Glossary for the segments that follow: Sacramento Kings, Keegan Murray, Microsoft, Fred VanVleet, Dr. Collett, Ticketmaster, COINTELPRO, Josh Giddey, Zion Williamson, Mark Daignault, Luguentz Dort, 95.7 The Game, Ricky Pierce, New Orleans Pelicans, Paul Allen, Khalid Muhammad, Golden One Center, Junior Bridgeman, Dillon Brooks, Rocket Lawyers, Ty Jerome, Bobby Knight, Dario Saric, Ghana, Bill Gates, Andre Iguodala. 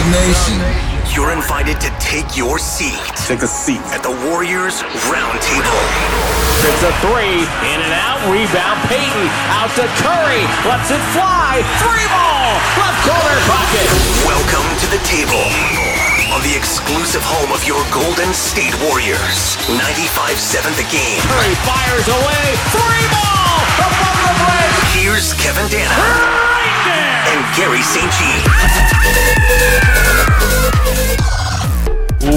Dog Nation. You're invited to take your seat. Take a seat at the Warriors Roundtable. It's a three, in and out, rebound, Payton, out to Curry, lets it fly, three ball, left corner bucket. Welcome to the table. On the exclusive home of your Golden State Warriors, 95.7 The Game. Curry fires away, three ball above the break. Here's Kevin Danna right there and Gary St. Jean.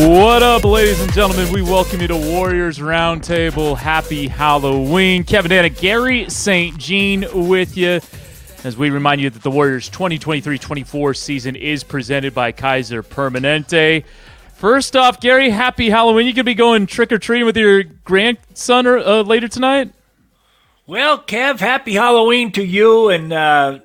What up, ladies and gentlemen? We welcome you to Warriors Roundtable. Happy Halloween. Kevin Danna, Gary St. Jean with you. As we remind you that the Warriors 2023-24 season is presented by Kaiser Permanente. First off, Gary, happy Halloween. You going to be going trick-or-treating with your grandson later tonight? Well, Kev, happy Halloween to you. And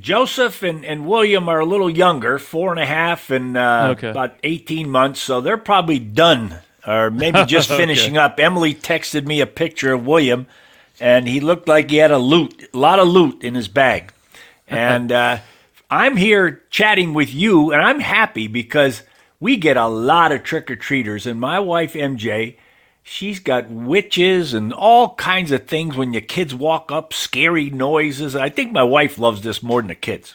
Joseph and William are a little younger, 4.5 and about 18 months. So they're probably done or maybe just finishing up. Emily texted me a picture of William, and he looked like he had a lot of loot in his bag. And I'm here chatting with you, and I'm happy because we get a lot of trick-or-treaters. And my wife, MJ, she's got witches and all kinds of things when your kids walk up, scary noises. I think my wife loves this more than the kids.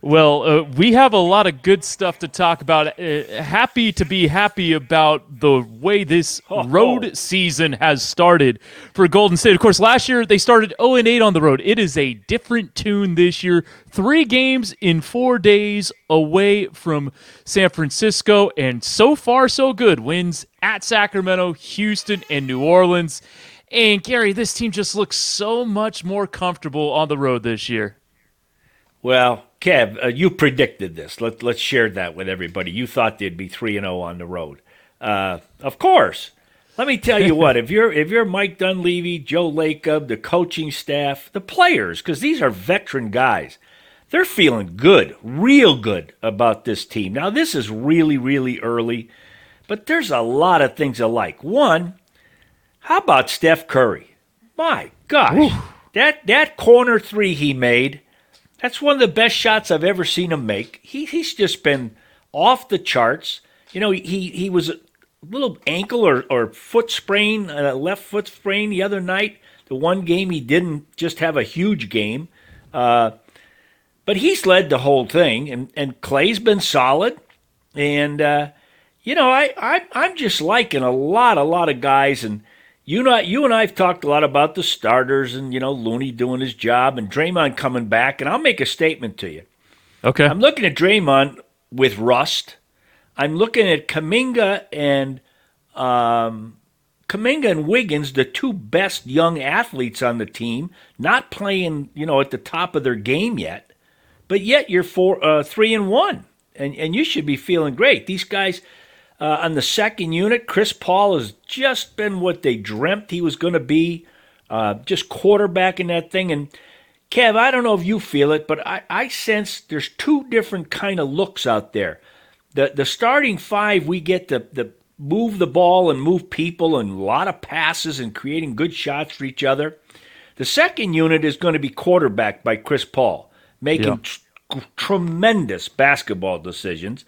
Well, we have a lot of good stuff to talk about. Happy to be happy about the way this road season has started for Golden State. Of course, last year they started 0-8 on the road. It is a different tune this year. 3 games in 4 days away from San Francisco, and so far so good. Wins at Sacramento, Houston, and New Orleans. And, Gary, this team just looks so much more comfortable on the road this year. Well, Kev, you predicted this. Let's share that with everybody. You thought they'd be 3-0 on the road. Of course. Let me tell you what, if you're Mike Dunleavy, Joe Lacob, the coaching staff, the players, because these are veteran guys, they're feeling good, real good about this team. Now, this is really, really early, but there's a lot of things I like. One, how about Steph Curry? My gosh, that corner three he made, that's one of the best shots I've ever seen him make. He's just been off the charts. You know, he was a little ankle or foot sprain, left foot sprain the other night. The one game he didn't just have a huge game. But he's led the whole thing, and Clay's been solid. And, you know, I'm just liking a lot of guys, and you and I have talked a lot about the starters and, you know, Looney doing his job and Draymond coming back, and I'll make a statement to you. Okay. I'm looking at Draymond with rust. I'm looking at Kuminga and Wiggins, the two best young athletes on the team, not playing, you know, at the top of their game yet, but yet you're 3-1, and you should be feeling great. These guys... on the second unit, Chris Paul has just been what they dreamt he was going to be, just quarterbacking that thing. And, Kev, I don't know if you feel it, but I sense there's two different kind of looks out there. The starting five, we get to move the ball and move people and a lot of passes and creating good shots for each other. The second unit is going to be quarterbacked by Chris Paul, making tremendous basketball decisions.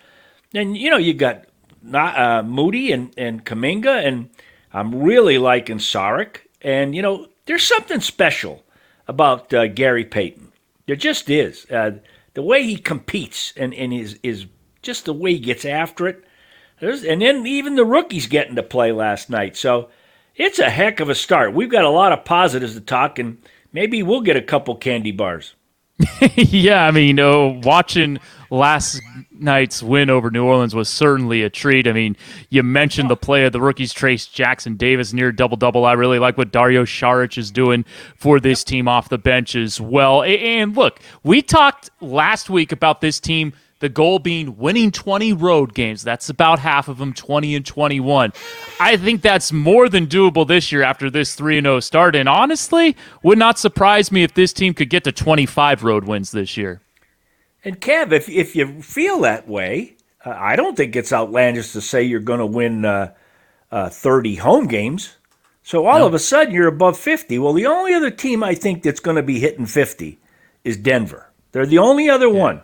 And, you know, you got... Moody and Kuminga, and I'm really liking Saric. And, you know, there's something special about Gary Payton. There just is. The way he competes and is just the way he gets after it. And then even the rookies getting to play last night. So it's a heck of a start. We've got a lot of positives to talk, and maybe we'll get a couple candy bars. Yeah, I mean, watching last night's win over New Orleans was certainly a treat. I mean, you mentioned the play of the rookies, Trace Jackson Davis, near double-double. I really like what Dario Saric is doing for this team off the bench as well. And look, we talked last week about this team, the goal being winning 20 road games. That's about half of them, 20-21. I think that's more than doable this year after this 3-0 start. And honestly, would not surprise me if this team could get to 25 road wins this year. And, Kev, if you feel that way, I don't think it's outlandish to say you're going to win 30 home games. So all of a sudden you're above 50. Well, the only other team I think that's going to be hitting 50 is Denver. They're the only other one.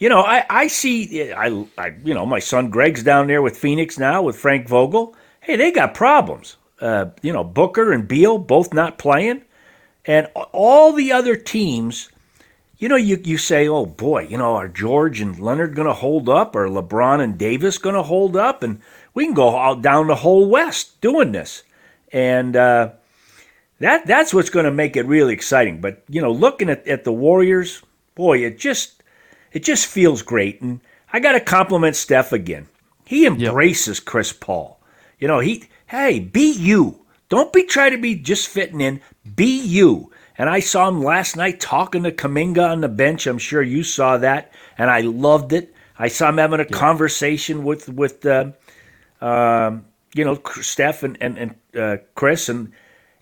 You know, I see, my son Greg's down there with Phoenix now with Frank Vogel. Hey, they got problems. Booker and Beal both not playing. And all the other teams, you know, you say, oh, boy, you know, are George and Leonard going to hold up? Are LeBron and Davis going to hold up? And we can go all down the whole West doing this. And that's what's going to make it really exciting. But, you know, looking at the Warriors, boy, it just feels great. And I got to compliment Steph again. He embraces Chris Paul. You know, be you. Don't try to be just fitting in. Be you. And I saw him last night talking to Kuminga on the bench. I'm sure you saw that. And I loved it. I saw him having a conversation with Steph and Chris. And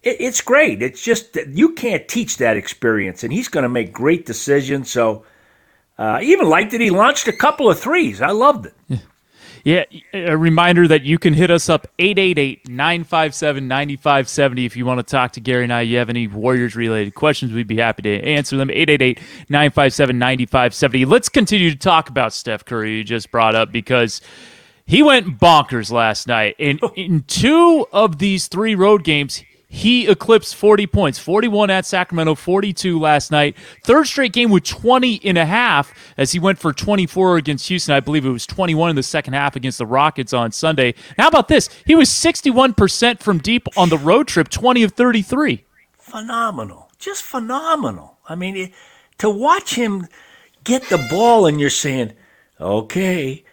it's great. It's just that you can't teach that experience. And he's going to make great decisions. So, I even liked that he launched a couple of threes. I loved it. Yeah, a reminder that you can hit us up, 888-957-9570, if you want to talk to Gary and I. You have any Warriors-related questions, we'd be happy to answer them, 888-957-9570. Let's continue to talk about Steph Curry, you just brought up, because he went bonkers last night. And in two of these three road games, he eclipsed 40 points, 41 at Sacramento, 42 last night. Third straight game with 20 and a half as he went for 24 against Houston. I believe it was 21 in the second half against the Rockets on Sunday. And how about this? He was 61% from deep on the road trip, 20 of 33. Phenomenal. Just phenomenal. I mean, to watch him get the ball and you're saying, okay,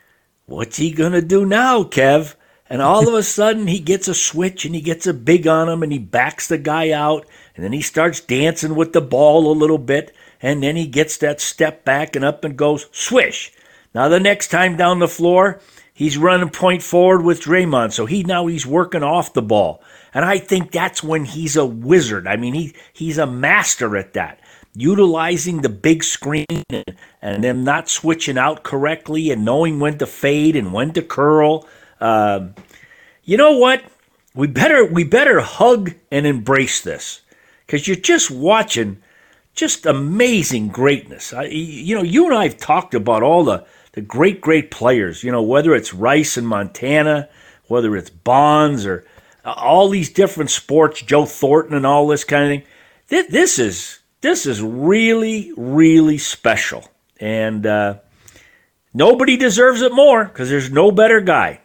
what's he going to do now, Kev? And all of a sudden, he gets a switch, and he gets a big on him, and he backs the guy out, and then he starts dancing with the ball a little bit, and then he gets that step back and up and goes, swish. Now, the next time down the floor, he's running point forward with Draymond, so he's working off the ball. And I think that's when he's a wizard. I mean, he's a master at that, utilizing the big screen and them not switching out correctly and knowing when to fade and when to curl. You know what? We better hug and embrace this, because you're just watching just amazing greatness. You and I have talked about all the great, great players, you know, whether it's Rice in Montana, whether it's Bonds or all these different sports, Joe Thornton and all this kind of thing. This is really, really special. And nobody deserves it more, because there's no better guy.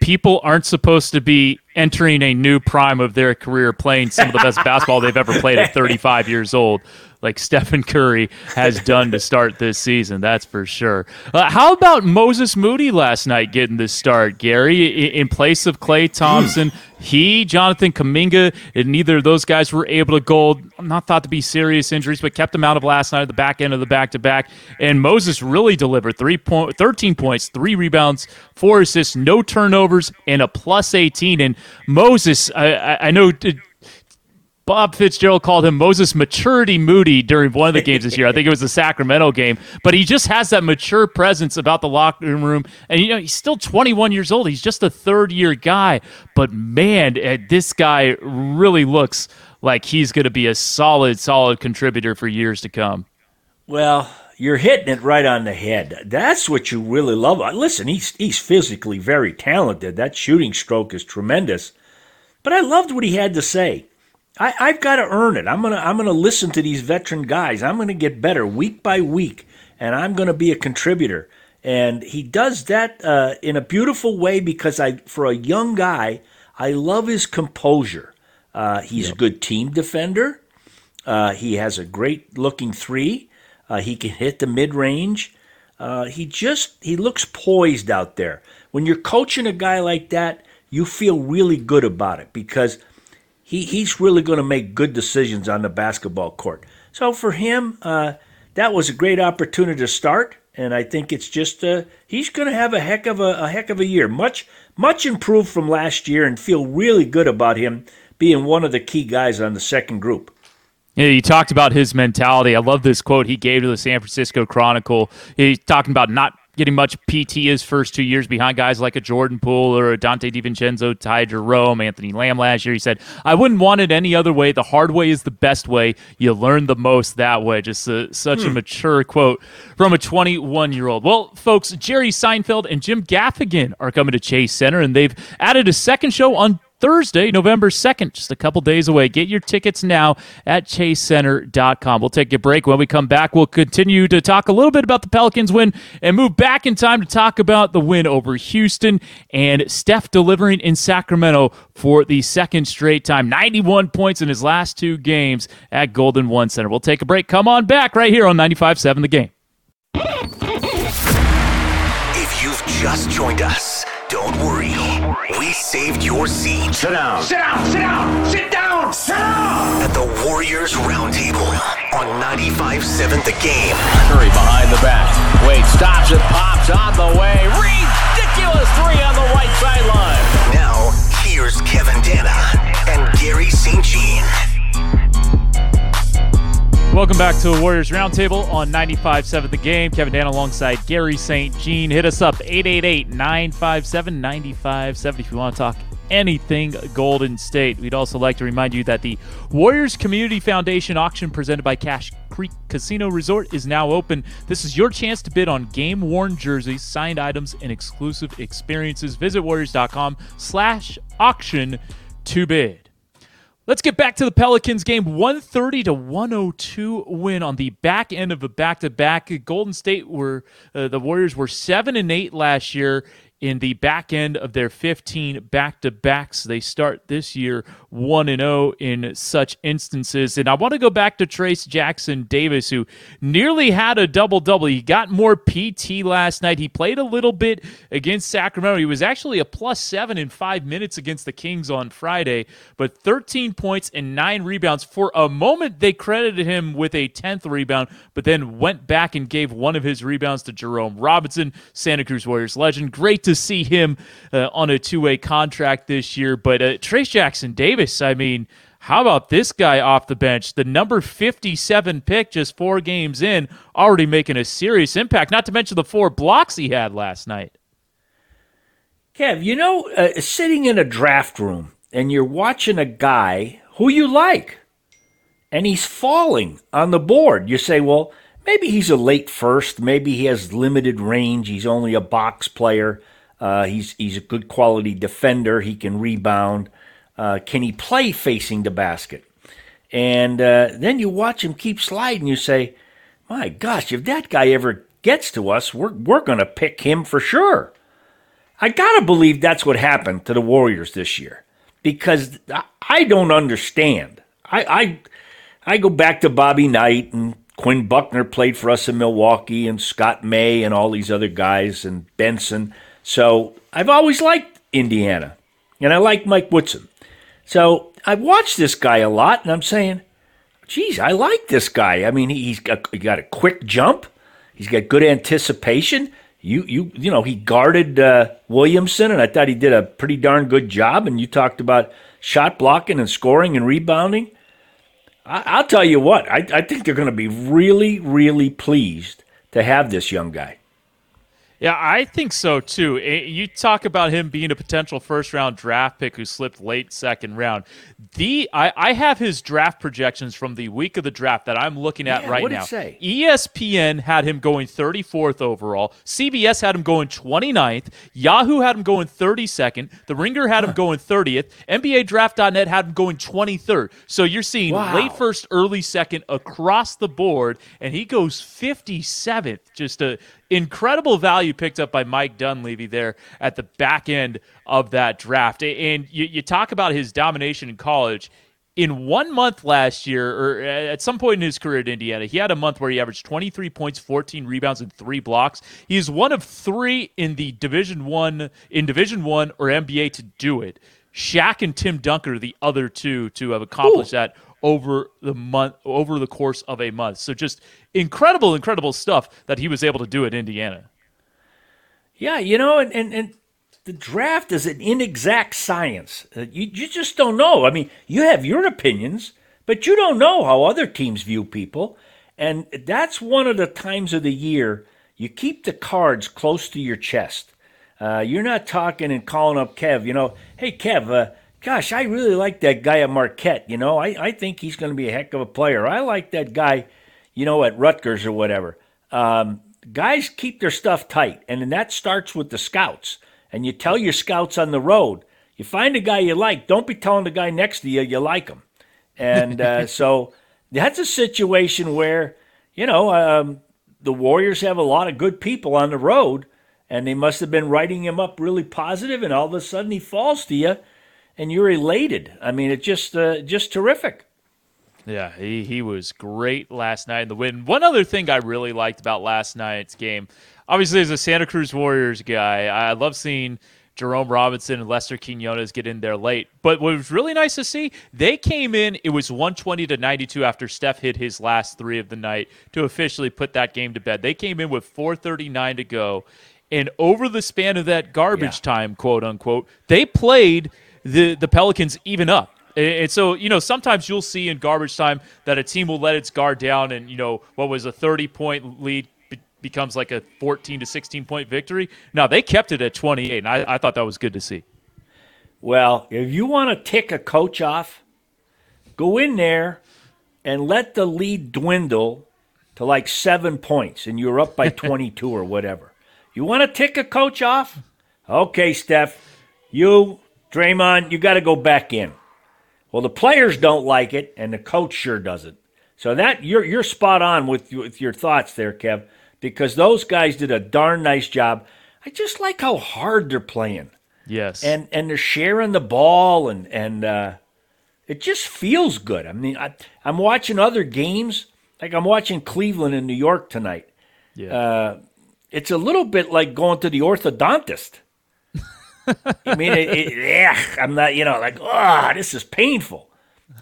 People aren't supposed to be entering a new prime of their career playing some of the best basketball they've ever played at 35 years old, like Stephen Curry has done to start this season, that's for sure. How about Moses Moody last night getting the start, Gary, in place of Klay Thompson? Jonathan Kuminga, and neither of those guys were able to go, not thought to be serious injuries, but kept them out of last night at the back end of the back-to-back. And Moses really delivered 13 points, 3 rebounds, 4 assists, no turnovers, and a plus 18. And Moses, I know Bob Fitzgerald called him Moses Maturity Moody during one of the games this year. I think it was the Sacramento game. But he just has that mature presence about the locker room. And, you know, he's still 21 years old. He's just a third-year guy. But, man, this guy really looks like he's going to be a solid, solid contributor for years to come. Well, you're hitting it right on the head. That's what you really love. Listen, he's physically very talented. That shooting stroke is tremendous. But I loved what he had to say. I've got to earn it. I'm gonna listen to these veteran guys. I'm gonna get better week by week, and I'm gonna be a contributor. And he does that in a beautiful way, because for a young guy, I love his composure. He's a good team defender. He has a great looking three. He can hit the mid range. He looks poised out there. When you're coaching a guy like that, you feel really good about it, because he's really going to make good decisions on the basketball court. So for him, that was a great opportunity to start, and I think it's just he's going to have a heck of a year, much improved from last year, and feel really good about him being one of the key guys on the second group. Yeah, you talked about his mentality. I love this quote he gave to the San Francisco Chronicle. He's talking about not getting much PT his first 2 years behind guys like a Jordan Poole or a Donte DiVincenzo, Ty Jerome, Anthony Lamb last year. He said, I wouldn't want it any other way. The hard way is the best way. You learn the most that way. Just such a mature quote from a 21-year-old. Well, folks, Jerry Seinfeld and Jim Gaffigan are coming to Chase Center, and they've added a second show on Thursday, November 2nd, just a couple days away. Get your tickets now at chasecenter.com. We'll take a break. When we come back, we'll continue to talk a little bit about the Pelicans win and move back in time to talk about the win over Houston and Steph delivering in Sacramento for the second straight time. 91 points in his last two games at Golden One Center. We'll take a break. Come on back right here on 95.7 The Game. If you've just joined us, don't worry. We saved your seat. Sit down. Sit down. Sit down. Sit down. Sit down. At the Warriors Roundtable on 95.7 The Game. Curry behind the back. Wade stops it. Pops on the way. Ridiculous three on the right sideline. Now, here's Kevin Danna and Gary St. Jean. Welcome back to Warriors Roundtable on 95.7 The Game. Kevin Dan alongside Gary St. Jean. Hit us up, 888-957-9570 if you want to talk anything Golden State. We'd also like to remind you that the Warriors Community Foundation auction presented by Cash Creek Casino Resort is now open. This is your chance to bid on game-worn jerseys, signed items, and exclusive experiences. Visit warriors.com/auction to bid. Let's get back to the Pelicans game. 130-102 win on the back end of a back-to-back. Golden State were the Warriors were 7-8 last year in the back end of their 15 back-to-backs. They start this year 1-0 in such instances. And I want to go back to Trace Jackson Davis, who nearly had a double-double. He got more PT last night. He played a little bit against Sacramento. He was actually a +7 in 5 minutes against the Kings on Friday, but 13 points and 9 rebounds. For a moment, they credited him with a 10th rebound, but then went back and gave one of his rebounds to Jerome Robinson, Santa Cruz Warriors legend. Great to see him on a two-way contract this year. But Trace Jackson Davis, I mean, how about this guy off the bench? The number 57 pick just 4 games in, already making a serious impact, not to mention the 4 blocks he had last night. Kev, you know, sitting in a draft room and you're watching a guy who you like, and he's falling on the board. You say, well, maybe he's a late first. Maybe he has limited range. He's only a box player. He's a good quality defender. He can rebound. Can he play facing the basket? And then you watch him keep sliding. You say, my gosh, if that guy ever gets to us, we're going to pick him for sure. I got to believe that's what happened to the Warriors this year, because I don't understand. I go back to Bobby Knight, and Quinn Buckner played for us in Milwaukee, and Scott May and all these other guys, and Benson. So I've always liked Indiana, and I like Mike Woodson. So I've watched this guy a lot, and I'm saying, geez, I like this guy. I mean, he's got a quick jump. He's got good anticipation. You know, he guarded Williamson, and I thought he did a pretty darn good job. And you talked about shot blocking and scoring and rebounding. I'll tell you what, I think they're going to be really, really pleased to have this young guy. Yeah, I think so, too. You talk about him being a potential first-round draft pick who slipped late second round. I have his draft projections from the week of the draft that I'm looking at right now. What did it say? ESPN had him going 34th overall. CBS had him going 29th. Yahoo had him going 32nd. The Ringer had him going 30th. NBADraft.net had him going 23rd. So you're seeing late first, early second across the board, and he goes 57th. Just a incredible value picked up by Mike Dunleavy there at the back end of that draft. And you talk about his domination in college. In 1 month last year, or at some point in his career at Indiana, he had a month where he averaged 23 points, 14 rebounds, and 3 blocks. He is one of 3 in the Division One or NBA to do it. Shaq and Tim Duncan are the other 2 to have accomplished that over the course of a month. So just incredible stuff that he was able to do at Indiana. Yeah, you know, and the draft is an inexact science. You just don't know. I mean, you have your opinions, but you don't know how other teams view people. And that's one of the times of the year you keep the cards close to your chest. You're not talking and calling up Kev, hey, Kev, gosh, I really like that guy at Marquette, I think he's going to be a heck of a player. I like that guy, at Rutgers or whatever. Guys keep their stuff tight, and then that starts with the scouts. And you tell your scouts on the road, you find a guy you like. Don't be telling the guy next to you you like him. And so that's a situation where, the Warriors have a lot of good people on the road, and they must have been writing him up really positive, and all of a sudden he falls to you, and you're elated. I mean, it's just terrific. Yeah, he was great last night in the win. One other thing I really liked about last night's game, obviously as a Santa Cruz Warriors guy, I love seeing Jerome Robinson and Lester Quiñones get in there late. But what was really nice to see, they came in, it was 120-92 after Steph hit his last three of the night to officially put that game to bed. They came in with 4:39 to go. And over the span of that garbage time, quote unquote, they played the Pelicans even up. And so, sometimes you'll see in garbage time that a team will let its guard down and, what was a 30-point lead becomes like a 14 to 16-point victory. Now, they kept it at 28, and I thought that was good to see. Well, if you want to tick a coach off, go in there and let the lead dwindle to like 7 points, and you're up by 22 or whatever. You want to tick a coach off? Okay, Steph, Draymond, you got to go back in. Well, the players don't like it, and the coach sure doesn't. So that you're spot on with your thoughts there, Kev, because those guys did a darn nice job. I just like how hard they're playing. Yes, and they're sharing the ball, and it just feels good. I mean, I'm watching other games, like I'm watching Cleveland and New York tonight. Yeah, it's a little bit like going to the orthodontist. I mean, I'm not, this is painful.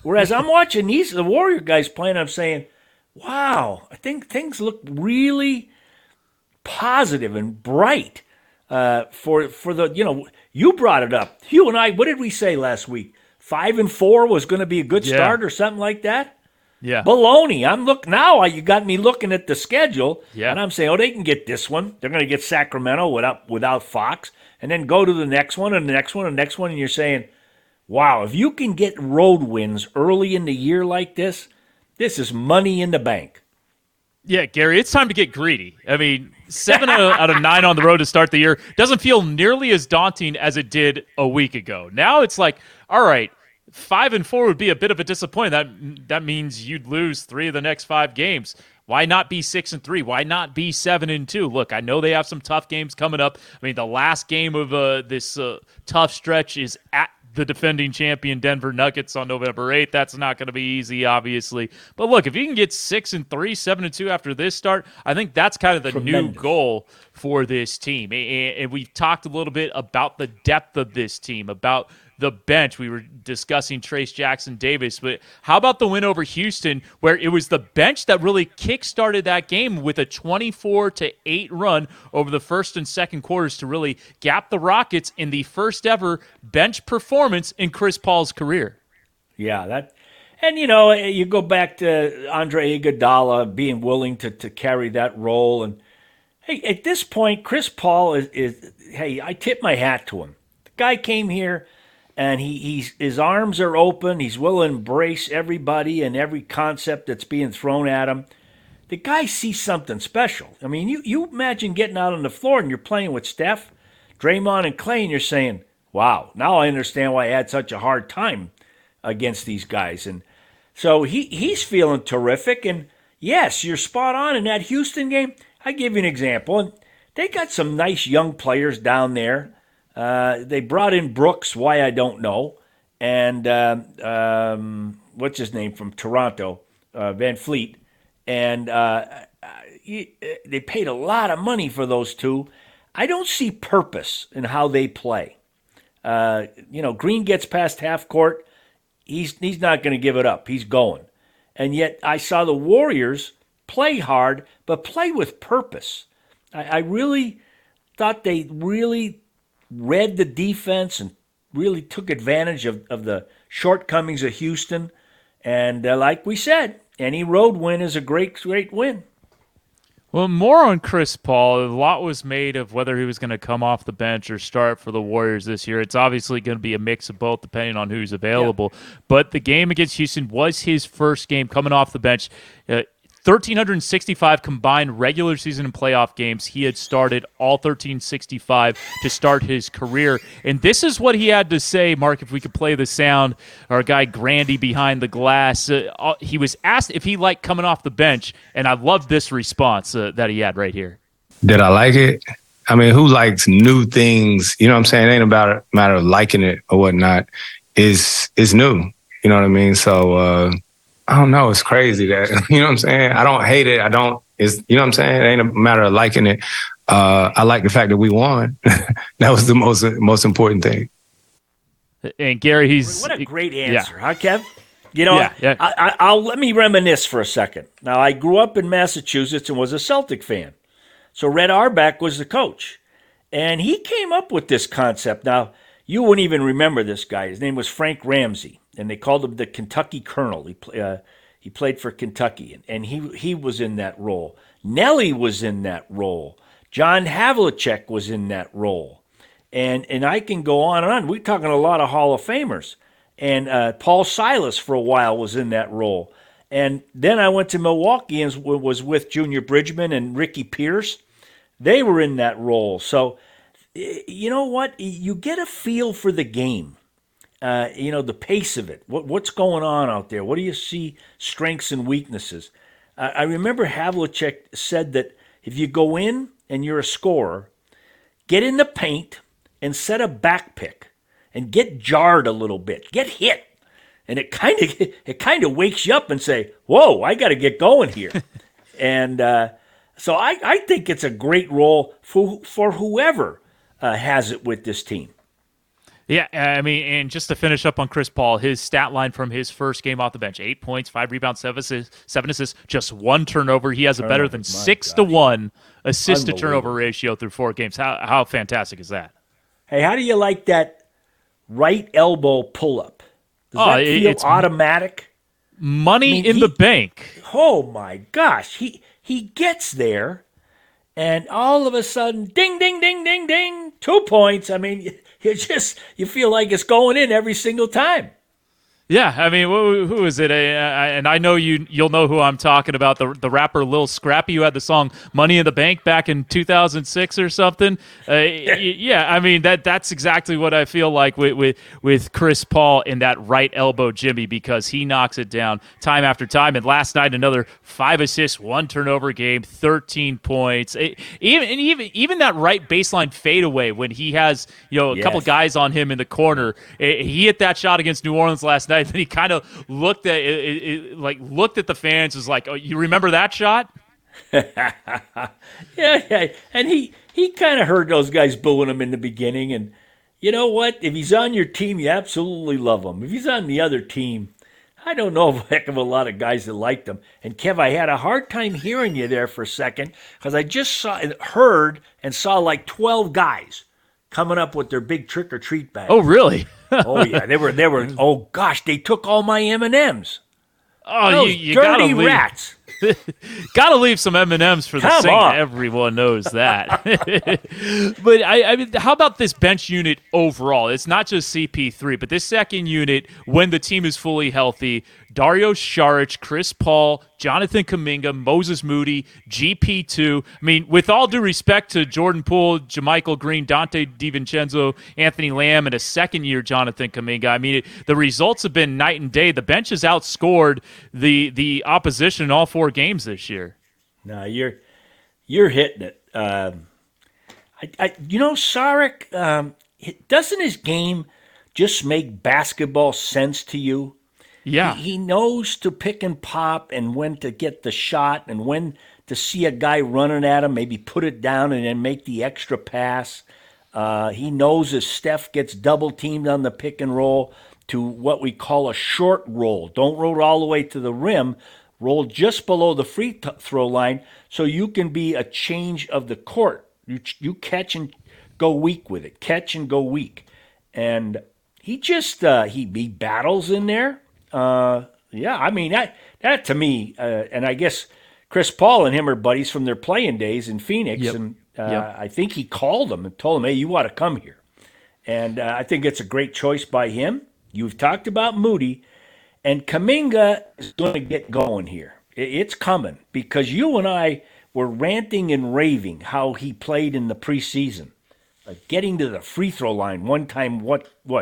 Whereas I'm watching the Warrior guys playing, I'm saying, wow, I think things look really positive and bright for the, you brought it up. Hugh and I, what did we say last week? 5-4 was going to be a good start or something like that? Yeah. Baloney. Now you got me looking at the schedule, and I'm saying, they can get this one. They're going to get Sacramento without Fox. And then go to the next one and the next one and the next one, and you're saying, wow, if you can get road wins early in the year like this, this is money in the bank. Yeah, Gary, it's time to get greedy. I mean, 7 out of 9 on the road to start the year doesn't feel nearly as daunting as it did a week ago. Now it's like, all right, 5-4 would be a bit of a disappointment. That means you'd lose 3 of the next 5 games. Why not be 6-3? Why not be 7-2? Look, I know they have some tough games coming up. I mean, the last game of this tough stretch is at the defending champion Denver Nuggets on November 8th. That's not going to be easy, obviously. But look, if you can get 6-3, 7-2 after this start, I think that's kind of the new goal for this team. And we've talked a little bit about the depth of this team, about the bench. We were discussing Trace Jackson Davis, but how about the win over Houston, where it was the bench that really kickstarted that game with a 24-8 run over the first and second quarters to really gap the Rockets in the first ever bench performance in Chris Paul's career. Yeah, you go back to Andre Iguodala being willing to carry that role, and hey, at this point, Chris Paul is I tip my hat to him. The guy came here. And his arms are open. He's willing to embrace everybody and every concept that's being thrown at him. The guy sees something special. I mean, you imagine getting out on the floor and you're playing with Steph, Draymond, and Clay, and you're saying, wow, now I understand why I had such a hard time against these guys. And so he's feeling terrific. And, yes, you're spot on in that Houston game. I give you an example. And they got some nice young players down there. They brought in Brooks, why I don't know, and what's his name from Toronto, Van Fleet, and they paid a lot of money for those two. I don't see purpose in how they play. Green gets past half court, he's not going to give it up. He's going, and yet I saw the Warriors play hard, but play with purpose. I really thought they really read the defense and really took advantage of the shortcomings of Houston. And like we said, any road win is a great, great win. Well, more on Chris Paul. A lot was made of whether he was going to come off the bench or start for the Warriors this year. It's obviously going to be a mix of both depending on who's available. Yeah. But the game against Houston was his first game coming off the bench. 1,365 combined regular season and playoff games. He had started all 1,365 to start his career. And this is what he had to say, Mark, if we could play the sound, our guy Grandy behind the glass. He was asked if he liked coming off the bench, and I love this response that he had right here. Did I like it? I mean, who likes new things? You know what I'm saying? It ain't about a matter of liking it or whatnot. It's new. You know what I mean? So, I don't know. It's crazy that, you know what I'm saying? I don't hate it. I don't, it's, you know what I'm saying? It ain't a matter of liking it. I like the fact that we won. That was the most important thing. And Gary, what a great answer, huh, Kev? You know, I'll let me reminisce for a second. Now, I grew up in Massachusetts and was a Celtic fan. So Red Auerbach was the coach. And he came up with this concept. Now, you wouldn't even remember this guy. His name was Frank Ramsey. And they called him the Kentucky Colonel. He played for Kentucky, and he was in that role. Nelly was in that role. John Havlicek was in that role. And I can go on and on. We're talking a lot of Hall of Famers. And Paul Silas for a while was in that role. And then I went to Milwaukee and was with Junior Bridgman and Ricky Pierce. They were in that role. So you know what? You get a feel for the game. You know, the pace of it. What's going on out there? What do you see strengths and weaknesses? I remember Havlicek said that if you go in and you're a scorer, get in the paint and set a back pick and get jarred a little bit, get hit. And it kind of wakes you up and say, whoa, I got to get going here. And so I think it's a great role for whoever has it with this team. Yeah, I mean, and just to finish up on Chris Paul, his stat line from his first game off the bench, 8 points, 5 rebounds, 7 assists, just 1 turnover. He has a better than 6-1 assist to turnover ratio through 4 games. How fantastic is that? Hey, how do you like that right elbow pull-up? Does that feel automatic? Money in the bank. Oh, my gosh. He gets there, and all of a sudden, ding, ding, ding, ding, ding, 2 points. I mean... You feel like it's going in every single time. Yeah, I mean, who is it? And I know you'll know who I'm talking about, the rapper Lil Scrappy, who had the song Money in the Bank back in 2006 or something. Yeah, I mean, that's exactly what I feel like with Chris Paul in that right elbow jimmy, because he knocks it down time after time. And last night, another 5 assists, 1 turnover game, 13 points. Even that right baseline fadeaway when he has couple guys on him in the corner. He hit that shot against New Orleans last night. Then he kind of looked at it, like looked at the fans, was like, "Oh, you remember that shot?" yeah. And he kind of heard those guys booing him in the beginning. And you know what? If he's on your team, you absolutely love him. If he's on the other team, I don't know a heck of a lot of guys that liked him. And Kev, I had a hard time hearing you there for a second because I just heard and saw like 12 guys coming up with their big trick or treat bags. Oh, really? Oh yeah, they were. Oh gosh, they took all my M&Ms. Oh, those you dirty gotta leave. Rats! Gotta leave some M&Ms for the sink. Everyone knows that. But I mean, how about this bench unit overall? It's not just CP3, but this second unit, when the team is fully healthy: Dario Saric, Chris Paul, Jonathan Kuminga, Moses Moody, GP2. I mean, with all due respect to Jordan Poole, Jermichael Green, Donte DiVincenzo, Anthony Lamb, and a second-year Jonathan Kuminga, I mean, the results have been night and day. The bench has outscored the opposition in all 4 games this year. No, you're hitting it. Saric, doesn't his game just make basketball sense to you? Yeah, he knows to pick and pop and when to get the shot and when to see a guy running at him, maybe put it down and then make the extra pass. He knows if Steph gets double-teamed on the pick and roll to what we call a short roll. Don't roll all the way to the rim. Roll just below the free throw line so you can be a change of the court. You catch and go weak with it. Catch and go weak. And he just he battles in there. Yeah, I mean, that to me, and I guess Chris Paul and him are buddies from their playing days in Phoenix, and I think he called him and told him, hey, you ought to come here. And I think it's a great choice by him. You've talked about Moody, and Kuminga is going to get going here. It's coming, because you and I were ranting and raving how he played in the preseason. Like getting to the free throw line one time,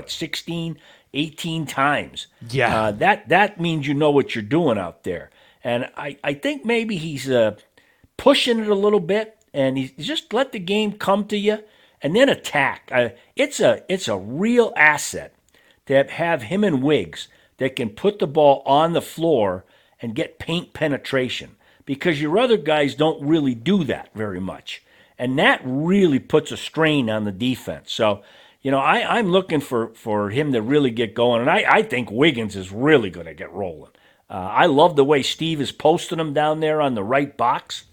16, 18 times. Yeah. That means you know what you're doing out there. And I think maybe he's pushing it a little bit, and he's just let the game come to you and then attack. It's a real asset to have him and Wiggs that can put the ball on the floor and get paint penetration, because your other guys don't really do that very much. And that really puts a strain on the defense. So, you know, I'm looking for him to really get going. And I think Wiggins is really going to get rolling. I love the way Steve is posting him down there on the right box.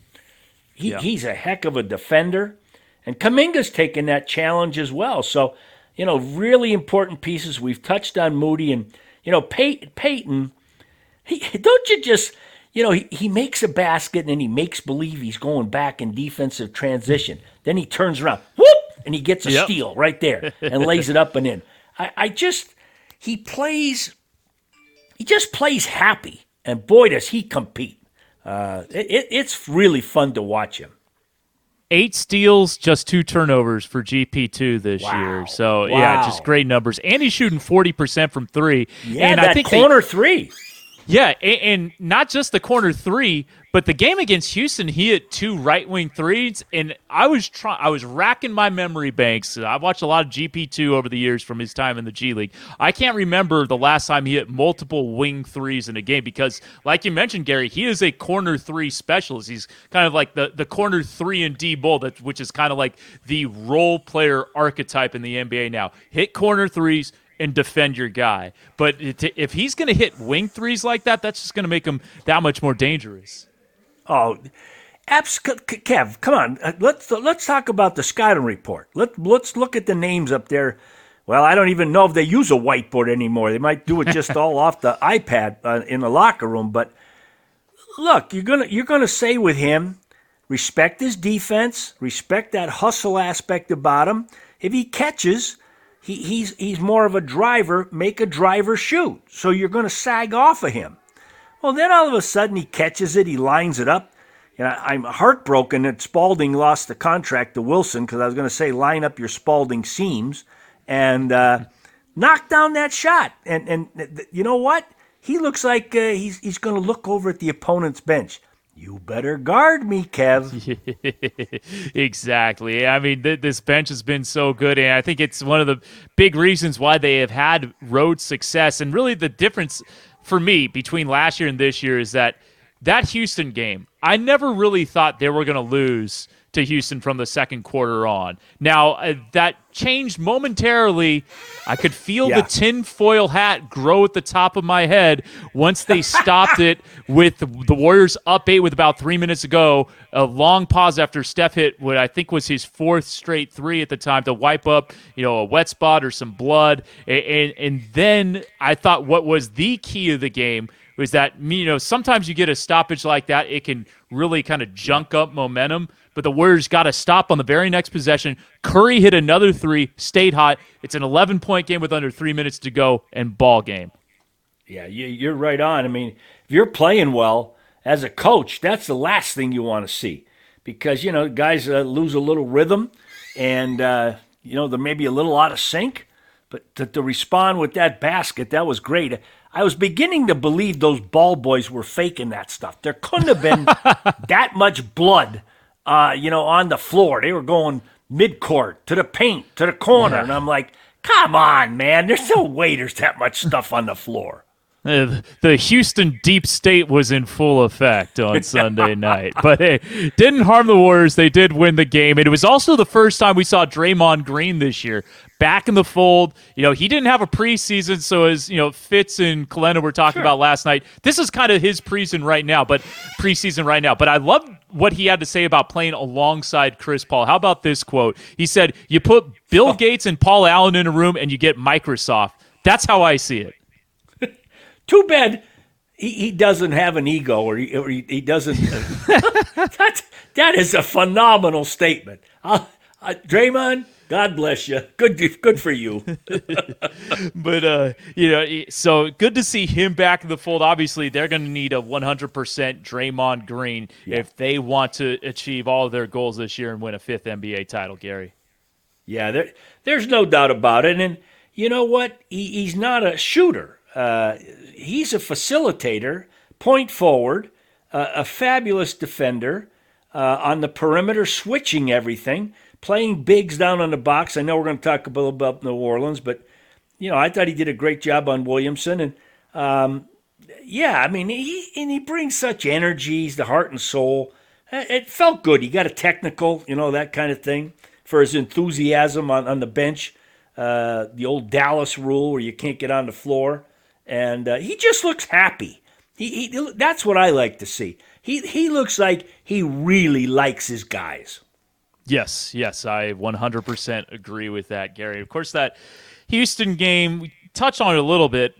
He's a heck of a defender. And Kuminga's taking that challenge as well. So, you know, really important pieces. We've touched on Moody. And, you know, Payton, he makes a basket, and then he makes believe he's going back in defensive transition. Then he turns around, whoop, and he gets a steal right there and lays it up and in. He just plays happy, and boy, does he compete. It's really fun to watch him. 8 steals, just 2 turnovers for GP2 this year. So, just great numbers. And he's shooting 40% from three. Yeah, and I think corner three. Yeah, and not just the corner three, but the game against Houston, he hit 2 right wing threes, and I was racking my memory banks. I've watched a lot of GP2 over the years from his time in the G League. I can't remember the last time he hit multiple wing threes in a game, because, like you mentioned, Gary, he is a corner three specialist. He's kind of like the corner three and D bull, which is kind of like the role player archetype in the NBA now. Hit corner threes and defend your guy. But if he's going to hit wing threes like that, that's just going to make him that much more dangerous. Oh, Kev, come on. Let's talk about the scouting report. Let's look at the names up there. Well, I don't even know if they use a whiteboard anymore. They might do it just all off the iPad in the locker room. But look, you're gonna say with him, respect his defense, respect that hustle aspect about him. If he catches, He's more of a driver, make a driver shoot. So you're going to sag off of him. Well, then all of a sudden he catches it, he lines it up. And I'm heartbroken that Spalding lost the contract to Wilson, because I was going to say line up your Spalding seams and knock down that shot. And you know what? He looks like he's going to look over at the opponent's bench. You better guard me, Kev. Exactly. I mean, this bench has been so good, and I think it's one of the big reasons why they have had road success. And really the difference for me between last year and this year is that Houston game, I never really thought they were going to lose to Houston from the second quarter on. Now, that changed momentarily. I could feel the tinfoil hat grow at the top of my head once they stopped it with the Warriors up 8 with about 3 minutes to go. A long pause after Steph hit what I think was his 4th straight three at the time to wipe up, you know, a wet spot or some blood. And then I thought what was the key of the game was that, you know, sometimes you get a stoppage like that, it can really kind of junk up momentum. But the Warriors got a stop on the very next possession. Curry hit another three, stayed hot. It's an 11-point game with under 3 minutes to go, and ball game. Yeah, you're right on. I mean, if you're playing well as a coach, that's the last thing you want to see, because, you know, guys lose a little rhythm and, you know, they're maybe a little out of sync. But to respond with that basket, that was great. I was beginning to believe those ball boys were faking that stuff. There couldn't have been that much blood, you know, on the floor. They were going midcourt, to the paint, to the corner. And I'm like, come on, man. There's no way there's that much stuff on the floor. The Houston deep state was in full effect on Sunday night. But hey, didn't harm the Warriors. They did win the game. And it was also the first time we saw Draymond Green this year back in the fold. You know, he didn't have a preseason, so as, you know, Fitz and Kalena were talking about last night, this is kind of his preseason right now. But I love what he had to say about playing alongside Chris Paul. How about this quote? He said, "You put Bill Gates and Paul Allen in a room and you get Microsoft. That's how I see it." Too bad He doesn't have an ego, or he doesn't. That is a phenomenal statement. Draymond, God bless you. Good for you. But so good to see him back in the fold. Obviously, they're going to need a 100% Draymond Green if they want to achieve all of their goals this year and win a 5th NBA title, Gary. Yeah, there's no doubt about it. And you know what? He's not a shooter. He's a facilitator, point forward, a fabulous defender on the perimeter, switching everything, playing bigs down on the box. I know we're going to talk a little about New Orleans, but, I thought he did a great job on Williamson. And, he brings such energy. He's the heart and soul. It felt good. He got a technical, that kind of thing, for his enthusiasm on the bench, the old Dallas rule where you can't get on the floor. And he just looks happy. He that's what I like to see. He looks like he really likes his guys. Yes, I 100% agree with that, Gary. Of course, that Houston game, we touched on it a little bit,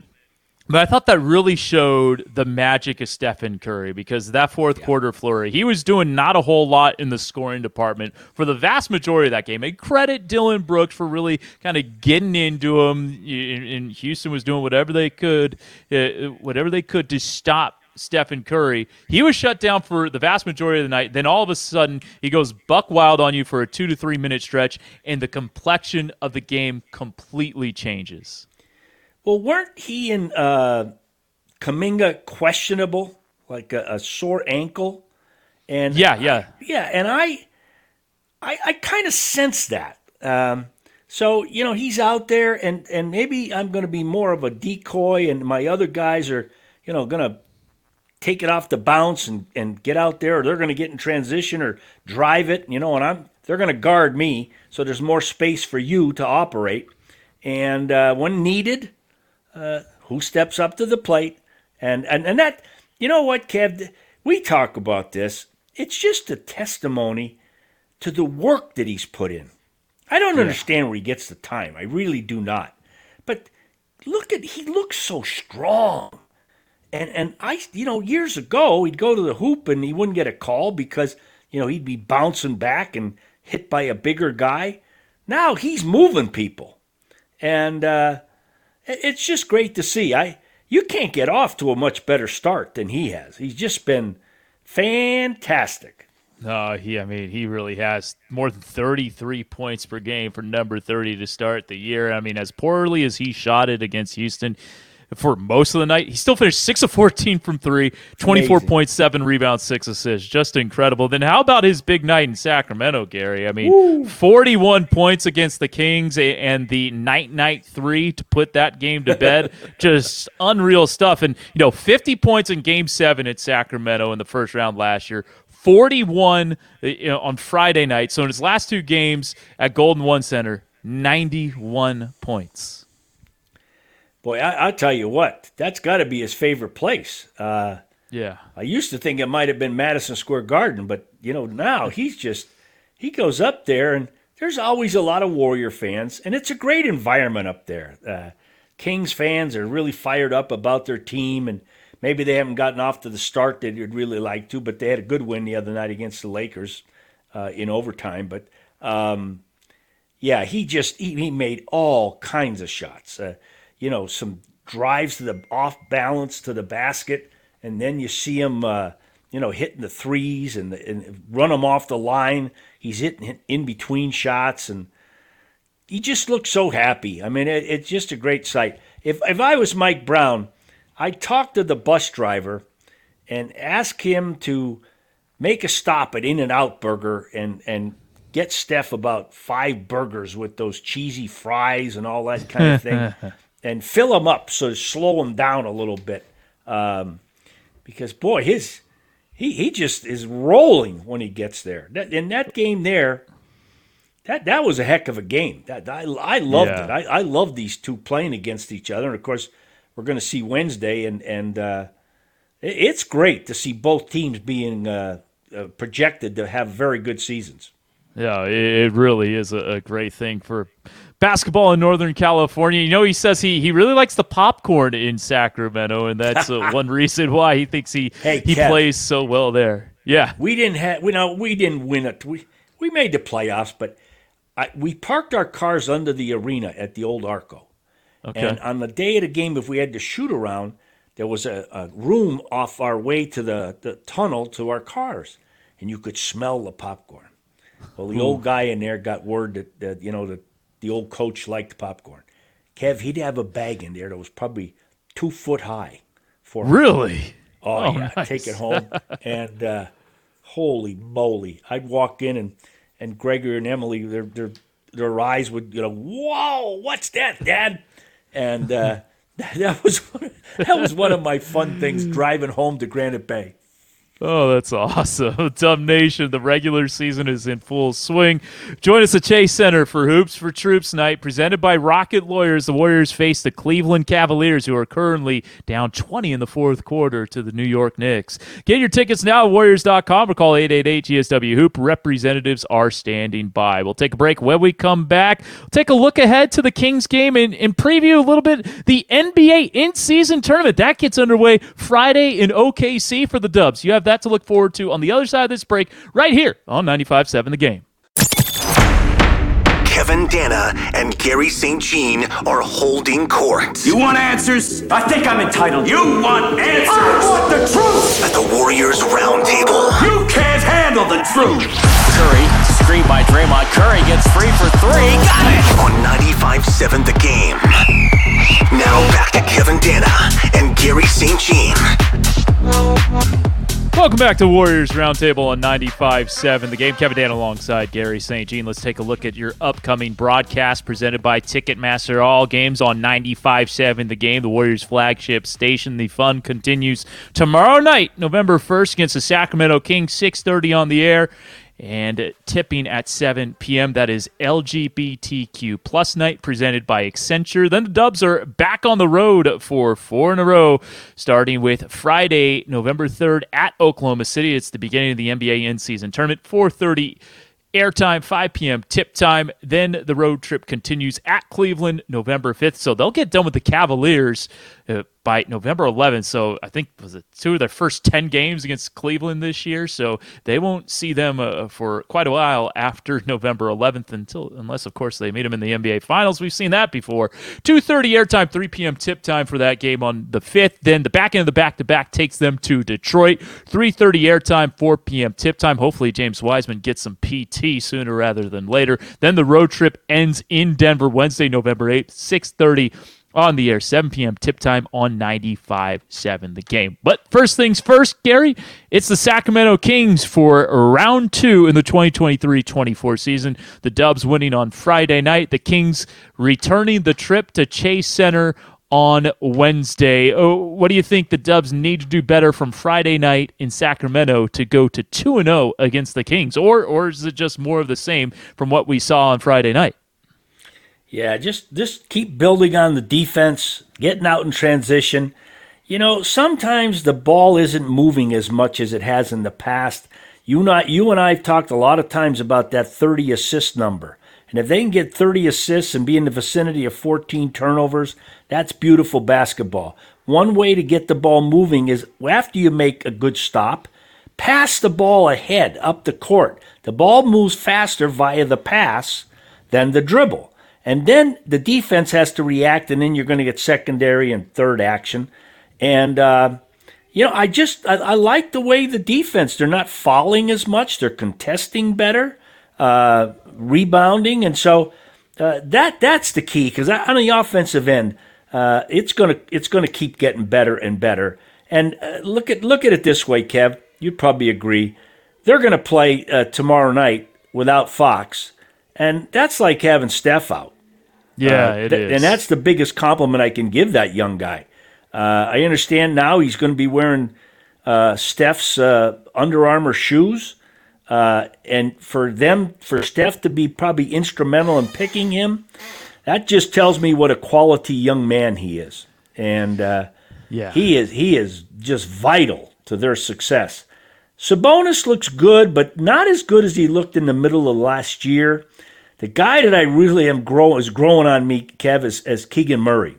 but I thought that really showed the magic of Stephen Curry, because that fourth quarter flurry, he was doing not a whole lot in the scoring department for the vast majority of that game. And credit Dillon Brooks for really kind of getting into him. And Houston was doing whatever they could to stop Stephen Curry. He was shut down for the vast majority of the night. Then all of a sudden, he goes buck wild on you for a 2 to 3 minute stretch, and the complexion of the game completely changes. Well, weren't he and Kuminga questionable, like a sore ankle? And and I kind of sense that. So he's out there, and maybe I'm going to be more of a decoy, and my other guys are, going to take it off the bounce and get out there, or they're going to get in transition or drive it, and they're going to guard me, so there's more space for you to operate. And when needed, who steps up to the plate? And that, you know what, Kev, we talk about this. It's just a testimony to the work that he's put in. I don't understand where he gets the time. I really do not. But he looks so strong. And I, years ago, he'd go to the hoop and he wouldn't get a call because, he'd be bouncing back and hit by a bigger guy. Now he's moving people. And, it's just great to see. You can't get off to a much better start than he has. He's just been fantastic. He really has more than 33 points per game for number 30 to start the year. I mean, as poorly as he shot it against Houston for most of the night, he still finished 6 of 14 from 3, 24.7 rebounds, 6 assists. Just incredible. Then how about his big night in Sacramento, Gary? I mean, woo. 41 points against the Kings and the night 3 to put that game to bed. Just unreal stuff. And, 50 points in Game 7 at Sacramento in the first round last year. 41 on Friday night. So in his last 2 games at Golden One Center, 91 points. Boy, I'll tell you what, that's got to be his favorite place. I used to think it might have been Madison Square Garden, but, now he goes up there, and there's always a lot of Warrior fans, and it's a great environment up there. Kings fans are really fired up about their team, and maybe they haven't gotten off to the start that you'd really like to, but they had a good win the other night against the Lakers in overtime. But, he made all kinds of shots. Some drives to the off balance to the basket, and then you see him, hitting the threes and run him off the line. He's hitting in between shots, and he just looks so happy. I mean, it's just a great sight. If I was Mike Brown, I'd talk to the bus driver and ask him to make a stop at In-N-Out Burger and get Steph about 5 burgers with those cheesy fries and all that kind of thing. And fill him up, so slow him down a little bit, because boy, he just is rolling when he gets there. In that game there, that was a heck of a game. I loved it. I love these two playing against each other, and of course, we're going to see Wednesday, and it's great to see both teams being projected to have very good seasons. Yeah, it really is a great thing for basketball in Northern California. You know, he says he really likes the popcorn in Sacramento, and that's one reason why he thinks he Kev, plays so well there. Yeah, we didn't win it. We made the playoffs, but we parked our cars under the arena at the old Arco. Okay. And on the day of the game, if we had to shoot around, there was a room off our way to the tunnel to our cars, and you could smell the popcorn. Well, the old guy in there got word that the old coach liked popcorn. Kev, he'd have a bag in there that was probably 2 foot high. Really? Oh yeah. Nice. Take it home. And holy moly, I'd walk in and Gregory and Emily, their eyes would whoa, what's that, Dad? And that was one of my fun things, driving home to Granite Bay. Oh, that's awesome. Dub Nation, the regular season is in full swing. Join us at Chase Center for Hoops for Troops Night, presented by Rocket Lawyers. The Warriors face the Cleveland Cavaliers, who are currently down 20 in the fourth quarter to the New York Knicks. Get your tickets now at Warriors.com or call 888-GSW-HOOP. Representatives are standing by. We'll take a break. When we come back, we'll take a look ahead to the Kings game and preview a little bit the NBA in-season tournament. That gets underway Friday in OKC for the Dubs. You have that to look forward to on the other side of this break, right here on 95.7 The Game. Kevin Danna and Gary St. Jean are holding court. You want answers? I think I'm entitled. You want answers? I want the truth! At the Warriors Roundtable. You can't handle the truth! Curry, screened by Draymond. Curry gets free for three. Got it! On 95.7 The Game. Now back to Kevin Danna and Gary St. Jean. Welcome back to Warriors Roundtable on 95.7. The Game. Kevin Danna alongside Gary St. Jean. Let's take a look at your upcoming broadcast presented by Ticketmaster. All games on 95.7. The Game, the Warriors flagship station. The fun continues tomorrow night, November 1st, against the Sacramento Kings, 6:30 on the air. And tipping at 7 p.m. That is LGBTQ plus night presented by Accenture. Then the Dubs are back on the road for four in a row, starting with Friday, November 3rd at Oklahoma City. It's the beginning of the NBA in-season tournament, 4:30 airtime, 5 p.m. tip time. Then the road trip continues at Cleveland, November 5th. So they'll get done with the Cavaliers by November 11th. So I think was it 2 of their first 10 games against Cleveland this year. So they won't see them for quite a while after November 11th, unless, of course, they meet them in the NBA Finals. We've seen that before. 2:30 airtime, 3 p.m. tip time for that game on the 5th. Then the back end of the back-to-back takes them to Detroit. 3:30 airtime, 4 p.m. tip time. Hopefully James Wiseman gets some PT sooner rather than later. Then the road trip ends in Denver Wednesday, November 8th, 6:30 on the air, 7 p.m. tip time on 95.7 The Game. But first things first, Gary, it's the Sacramento Kings for round 2 in the 2023-24 season. The Dubs winning on Friday night. The Kings returning the trip to Chase Center on Wednesday. Oh, what do you think the Dubs need to do better from Friday night in Sacramento to go to 2-0 against the Kings? Or is it just more of the same from what we saw on Friday night? Yeah, just keep building on the defense, getting out in transition. You know, sometimes the ball isn't moving as much as it has in the past. You and I have talked a lot of times about that 30 assist number. And if they can get 30 assists and be in the vicinity of 14 turnovers, that's beautiful basketball. One way to get the ball moving is after you make a good stop, pass the ball ahead up the court. The ball moves faster via the pass than the dribble. And then the defense has to react, and then you're going to get secondary and third action. And, I like the way the defense, they're not fouling as much. They're contesting better, rebounding. And so that's the key, because on the offensive end, it's going to keep getting better and better. And look at it this way, Kev. You'd probably agree. They're going to play tomorrow night without Fox, and that's like having Steph out. Yeah, it is. And that's the biggest compliment I can give that young guy. I understand now he's going to be wearing Steph's Under Armour shoes. And for Steph to be probably instrumental in picking him, that just tells me what a quality young man he is. And he is just vital to their success. Sabonis looks good, but not as good as he looked in the middle of last year. The guy that I really am is growing on me, Kev, is Keegan Murray.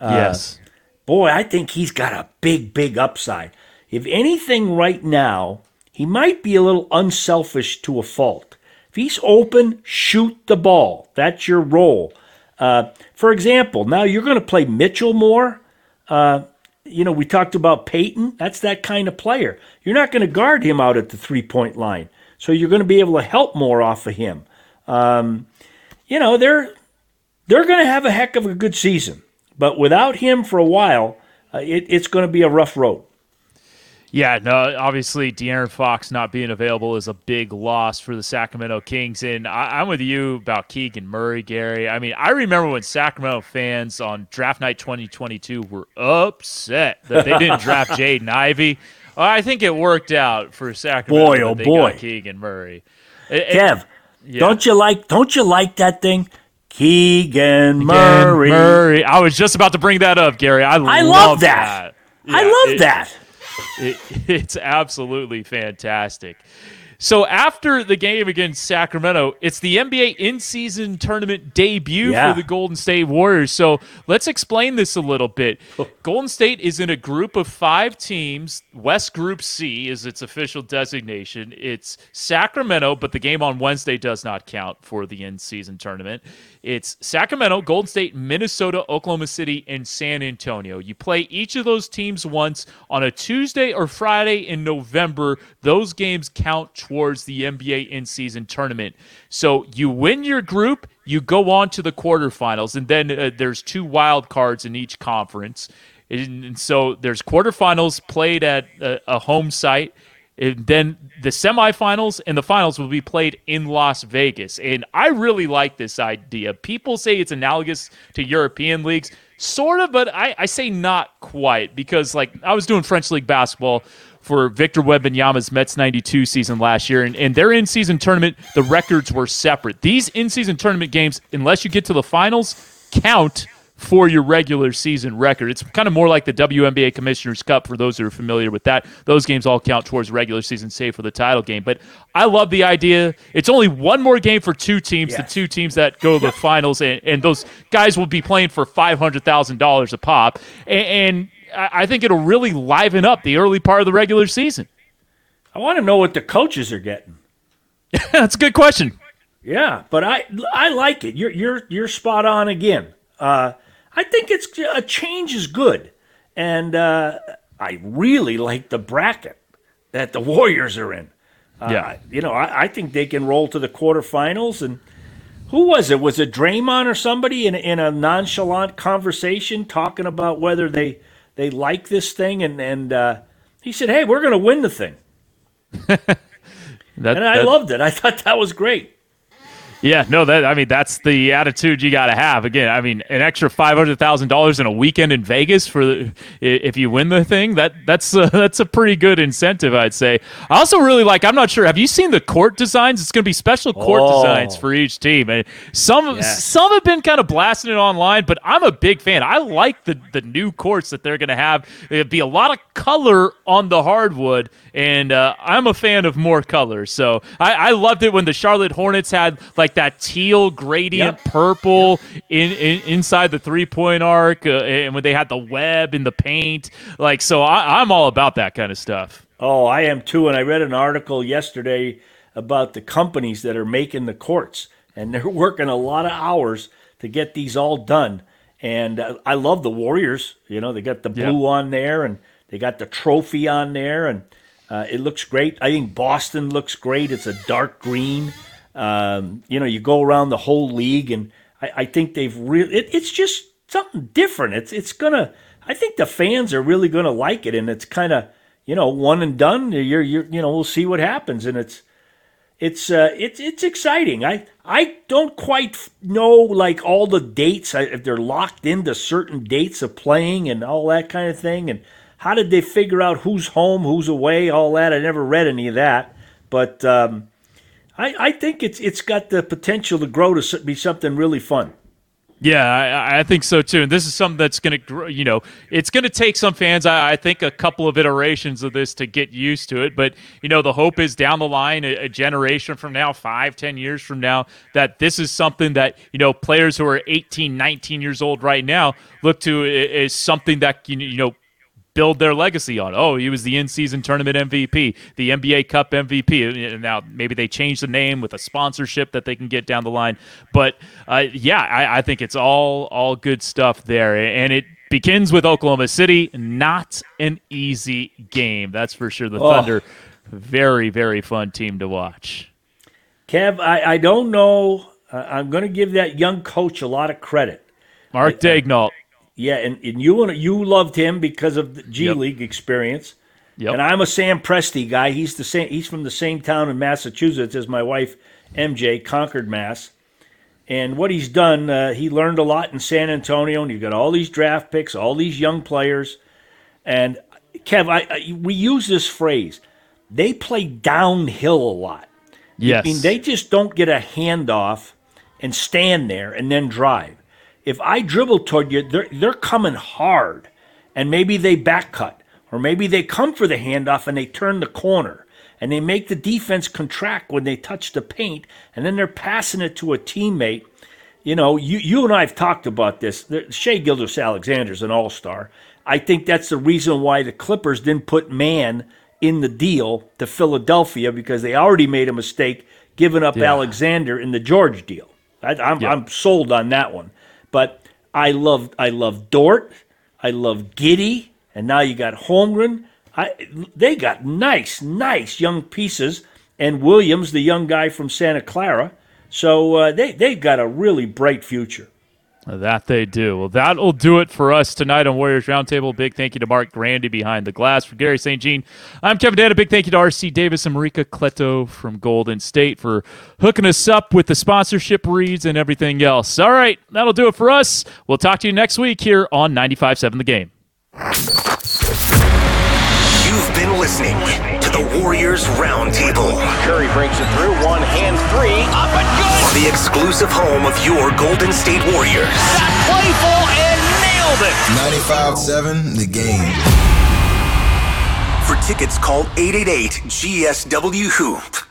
Yes. Boy, I think he's got a big, big upside. If anything right now, he might be a little unselfish to a fault. If he's open, shoot the ball. That's your role. For example, now you're going to play Mitchell more. We talked about Payton. That's that kind of player. You're not going to guard him out at the three-point line. So you're going to be able to help more off of him. They're going to have a heck of a good season. But without him for a while, it's going to be a rough road. Yeah, no, obviously De'Aaron Fox not being available is a big loss for the Sacramento Kings. And I'm with you about Keegan Murray, Gary. I mean, I remember when Sacramento fans on draft night 2022 were upset that they didn't draft Jaden Ivey. Well, I think it worked out for Sacramento. Boy, oh boy, got Keegan Murray. Kev, yeah. Don't you like that thing? Keegan Murray. I was just about to bring that up, Gary. I love that. Yeah, I love that. It's absolutely fantastic. So after the game against Sacramento, it's the NBA in-season tournament debut for the Golden State Warriors. So let's explain this a little bit. Golden State is in a group of 5 teams. West Group C is its official designation. It's Sacramento, but the game on Wednesday does not count for the in-season tournament. It's Sacramento, Golden State, Minnesota, Oklahoma City, and San Antonio. You play each of those teams once on a Tuesday or Friday in November. Those games count towards the NBA in-season tournament. So you win your group, you go on to the quarterfinals, and then there's 2 wild cards in each conference. And so there's quarterfinals played at a home site, and then the semifinals and the finals will be played in Las Vegas. And I really like this idea. People say it's analogous to European leagues, sort of, but I say not quite, because like I was doing French League basketball for Victor Wembanyama's Mets 92 season last year, and their in-season tournament, the records were separate. These in-season tournament games, unless you get to the finals, count for your regular season record. It's kind of more like the WNBA Commissioner's Cup, for those who are familiar with that. Those games all count towards regular season, save for the title game. But I love the idea. It's only one more game for 2 teams, the 2 teams that go to the finals, and those guys will be playing for $500,000 a pop. And I think it'll really liven up the early part of the regular season. I want to know what the coaches are getting. That's a good question. Yeah, but I like it. You're spot on again. I think it's a change is good, and I really like the bracket that the Warriors are in. I think they can roll to the quarterfinals. And who was it? Was it Draymond or somebody in a nonchalant conversation talking about whether they like this thing, and he said, hey, we're going to win the thing. I loved it. I thought that was great. Yeah, no, that's the attitude you got to have. Again, an extra $500,000 in a weekend in Vegas if you win the thing, that's a pretty good incentive, I'd say. I also really like, I'm not sure, have you seen the court designs? It's going to be special court designs for each team. And some have been kind of blasting it online, but I'm a big fan. I like the new courts that they're going to have. It'd be a lot of color on the hardwood, and I'm a fan of more color. So I loved it when the Charlotte Hornets had like that teal gradient purple inside the three-point arc, and when they had the web in the paint. Like, so I'm all about that kind of stuff. Oh, I am too, and I read an article yesterday about the companies that are making the courts, and they're working a lot of hours to get these all done. And I love the Warriors. They got the blue on there, and they got the trophy on there, and it looks great. I think Boston looks great. It's a dark green. You go around the whole league, and I think they've really. It's just something different. It's gonna. I think the fans are really gonna like it, and it's kind of one and done. We'll see what happens, and it's exciting. I don't quite know like all the dates, if they're locked into certain dates of playing and all that kind of thing, and how did they figure out who's home, who's away, all that. I never read any of that, but. I think it's got the potential to grow to be something really fun. Yeah, I think so too. And this is something that's going to, you know, it's going to take some fans, I think, a couple of iterations of this to get used to it. But, you know, the hope is down the line, a generation from now, 5-10 years from now, that this is something that, you know, players who are 18, 19 years old right now look to as something that, you know, build their legacy on. Oh, he was the in-season tournament MVP, the NBA Cup MVP. And now maybe they change the name with a sponsorship that they can get down the line. But yeah, I think it's all good stuff there. And it begins with Oklahoma City. Not an easy game, that's for sure. The Thunder, very, very fun team to watch. Kev, I don't know. I'm going to give that young coach a lot of credit. Mark Daignault. Yeah, and you loved him because of the G League experience. Yep. And I'm a Sam Presti guy. He's from the same town in Massachusetts as my wife, MJ, Concord, Mass. And what he's done, he learned a lot in San Antonio, and you've got all these draft picks, all these young players. And, Kev, we use this phrase. They play downhill a lot. Yes. I mean, they just don't get a handoff and stand there and then drive. If I dribble toward you, they're coming hard, and maybe they back cut, or maybe they come for the handoff and they turn the corner, and they make the defense contract when they touch the paint, and then they're passing it to a teammate. You know, you and I have talked about this. Shai Gilgeous-Alexander's an all-star. I think that's the reason why the Clippers didn't put Mann in the deal to Philadelphia, because they already made a mistake giving up Alexander in the George deal. I'm sold on that one. But I love Dort, I love Giddey, and now you got Holmgren. They got nice young pieces, and Williams, the young guy from Santa Clara. So they've got a really bright future. That they do. Well, that'll do it for us tonight on Warriors Roundtable. Big thank you to Mark Grandy behind the glass. For Gary St. Jean, I'm Kevin Danna. Big thank you to RC Davis and Marika Kletto from Golden State for hooking us up with the sponsorship reads and everything else. All right, that'll do it for us. We'll talk to you next week here on 95.7 The Game. You've been listening to the Warriors Roundtable. Curry breaks it through. One hand three. Up and good. The exclusive home of your Golden State Warriors. Got playful and nailed it. 95.7 The Game. For tickets, call 888-GSW-HOOP.